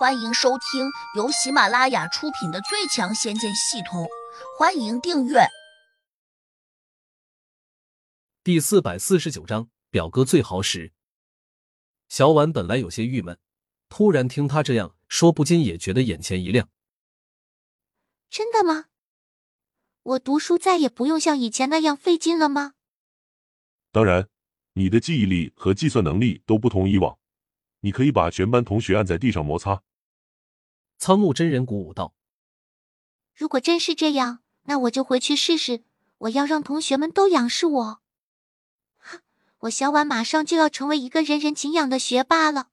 欢迎收听由喜马拉雅出品的《最强仙剑系统》，欢迎订阅。第449章，表哥最好使。小婉本来有些郁闷，突然听他这样说，不禁也觉得眼前一亮。真的吗？我读书再也不用像以前那样费劲了吗？当然，你的记忆力和计算能力都不同以往，你可以把全班同学按在地上摩擦。苍木真人鼓舞道。如果真是这样，那我就回去试试，我要让同学们都仰视我。我小婉马上就要成为一个人人敬仰的学霸了。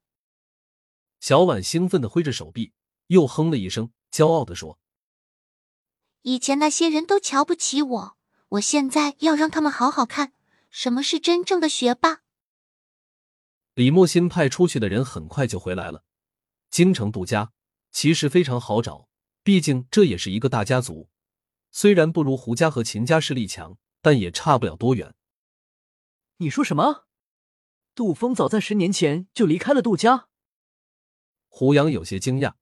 小婉兴奋地挥着手臂，又哼了一声，骄傲地说。以前那些人都瞧不起我，我现在要让他们好好看什么是真正的学霸。李莫新派出去的人很快就回来了。京城杜家其实非常好找，毕竟这也是一个大家族，虽然不如胡家和秦家势力强，但也差不了多远。你说什么？杜峰早在10年前就离开了杜家？胡杨有些惊讶，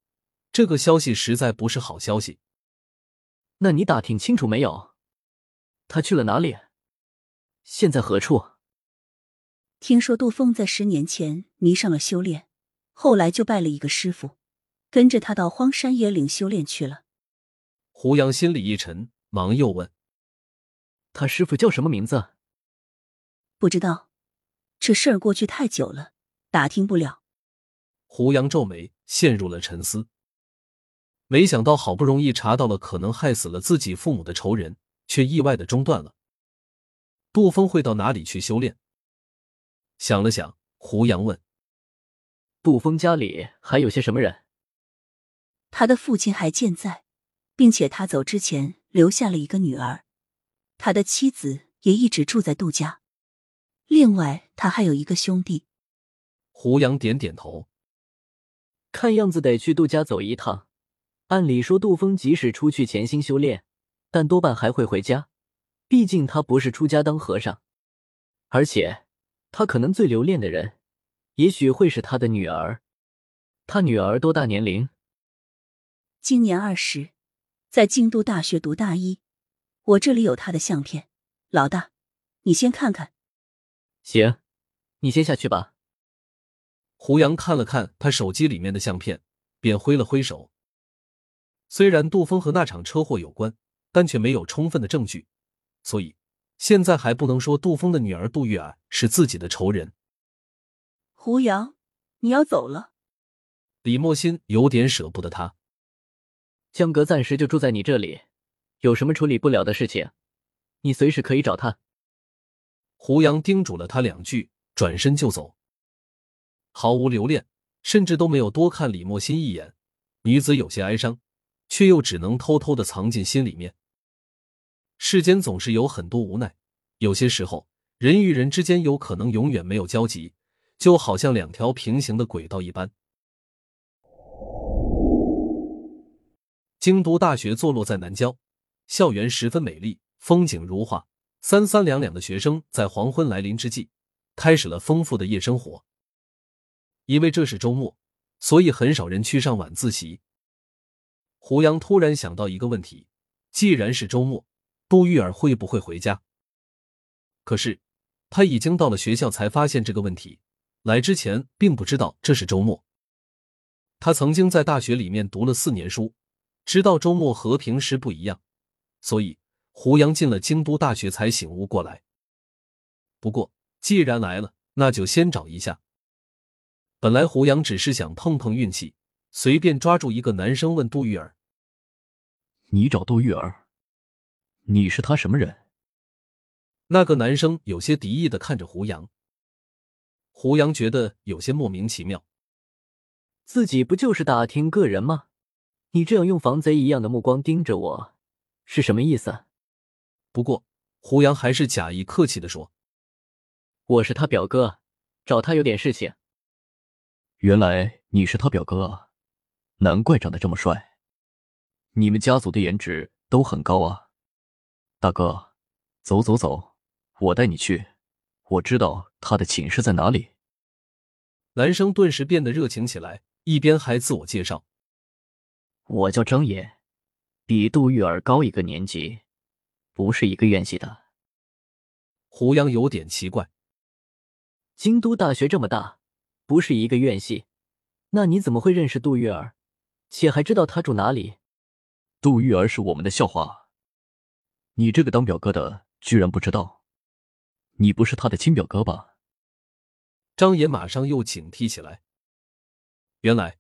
这个消息实在不是好消息。那你打听清楚没有？他去了哪里？现在何处？听说杜峰在10年前迷上了修炼，后来就拜了一个师傅，跟着他到荒山野岭修炼去了。胡杨心里一沉，忙又问。他师傅叫什么名字？不知道，这事儿过去太久了，打听不了。胡杨皱眉，陷入了沉思。没想到好不容易查到了可能害死了自己父母的仇人，却意外的中断了。杜峰会到哪里去修炼？想了想，胡杨问。杜峰家里还有些什么人？他的父亲还健在，并且他走之前留下了一个女儿，他的妻子也一直住在杜家，另外他还有一个兄弟。胡杨点点头。看样子得去杜家走一趟，按理说杜峰即使出去潜心修炼，但多半还会回家，毕竟他不是出家当和尚，而且他可能最留恋的人也许会是他的女儿。他女儿多大年龄？今年20，在京都大学读大一。我这里有他的相片，老大你先看看。行，你先下去吧。胡杨看了看他手机里面的相片，便挥了挥手。虽然杜峰和那场车祸有关，但却没有充分的证据，所以现在还不能说杜峰的女儿杜玉儿是自己的仇人。胡杨，你要走了？李莫心有点舍不得他。江格暂时就住在你这里，有什么处理不了的事情，你随时可以找他。胡杨叮嘱了他2句，转身就走，毫无留恋，甚至都没有多看李莫心一眼。女子有些哀伤，却又只能偷偷地藏进心里面。世间总是有很多无奈，有些时候人与人之间有可能永远没有交集，就好像2条平行的轨道一般。京都大学坐落在南郊，校园十分美丽，风景如画，3三两两的学生在黄昏来临之际开始了丰富的夜生活。因为这是周末，所以很少人去上晚自习。胡杨突然想到一个问题，既然是周末，杜玉儿会不会回家？可是他已经到了学校才发现这个问题，来之前并不知道这是周末。他曾经在大学里面读了4年书，知道周末和平时不一样，所以胡杨进了京都大学才醒悟过来。不过既然来了，那就先找一下。本来胡杨只是想碰碰运气，随便抓住一个男生问杜玉儿。你找杜玉儿？你是他什么人？那个男生有些敌意地看着胡杨。胡杨觉得有些莫名其妙。自己不就是打听个人吗？你这样用防贼一样的目光盯着我，是什么意思？不过，胡杨还是假意客气地说：“我是他表哥，找他有点事情。”原来你是他表哥啊，难怪长得这么帅。你们家族的颜值都很高啊。大哥，走走走，我带你去，我知道他的寝室在哪里。男生顿时变得热情起来，一边还自我介绍：“我叫张野，比杜玉儿高一个年级，不是一个院系的。”胡杨有点奇怪：“京都大学这么大，不是一个院系，那你怎么会认识杜玉儿，且还知道她住哪里？”“杜玉儿是我们的校花，你这个当表哥的居然不知道。你不是她的亲表哥吧？”张野马上又警惕起来。原来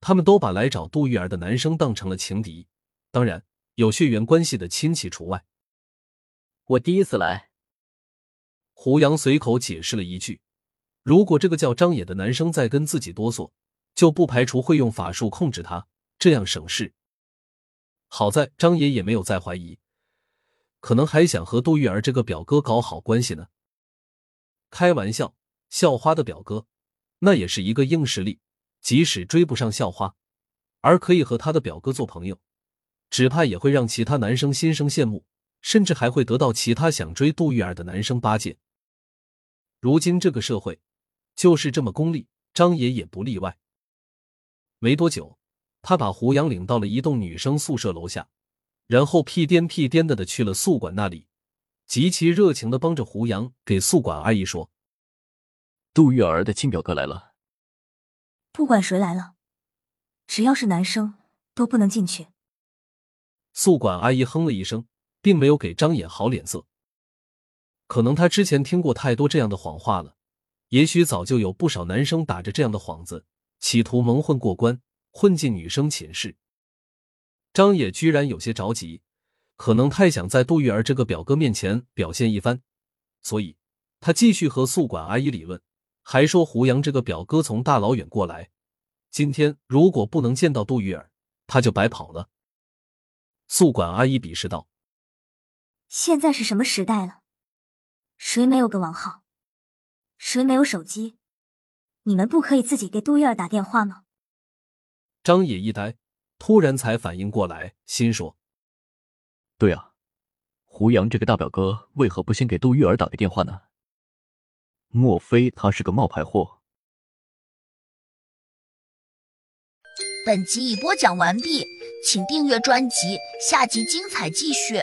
他们都把来找杜玉儿的男生当成了情敌，当然有血缘关系的亲戚除外。“我第一次来。”胡杨随口解释了一句，如果这个叫张野的男生再跟自己哆嗦，就不排除会用法术控制他，这样省事。好在张野也没有再怀疑，可能还想和杜玉儿这个表哥搞好关系呢。开玩笑，校花的表哥，那也是一个硬实力，即使追不上校花，而可以和他的表哥做朋友，只怕也会让其他男生心生羡慕，甚至还会得到其他想追杜玉儿的男生巴结。如今这个社会就是这么功利，张野也不例外。没多久，他把胡杨领到了一栋女生宿舍楼下，然后屁颠屁颠的去了宿管那里，极其热情的帮着胡杨给宿管阿姨说：“杜玉儿的亲表哥来了。”“不管谁来了，只要是男生都不能进去。”宿管阿姨哼了一声，并没有给张野好脸色。可能他之前听过太多这样的谎话了，也许早就有不少男生打着这样的幌子，企图蒙混过关，混进女生寝室。张野居然有些着急，可能太想在杜玉儿这个表哥面前表现一番，所以他继续和宿管阿姨理论，还说胡杨这个表哥从大老远过来，今天如果不能见到杜玉儿，他就白跑了。宿管阿姨鄙视道：“现在是什么时代了？谁没有个网号？谁没有手机？你们不可以自己给杜玉儿打电话吗？”张野一呆，突然才反应过来，心说：“对啊，胡杨这个大表哥为何不先给杜玉儿打个电话呢？莫非他是个冒牌货？”本集已播讲完毕，请订阅专辑，下集精彩继续。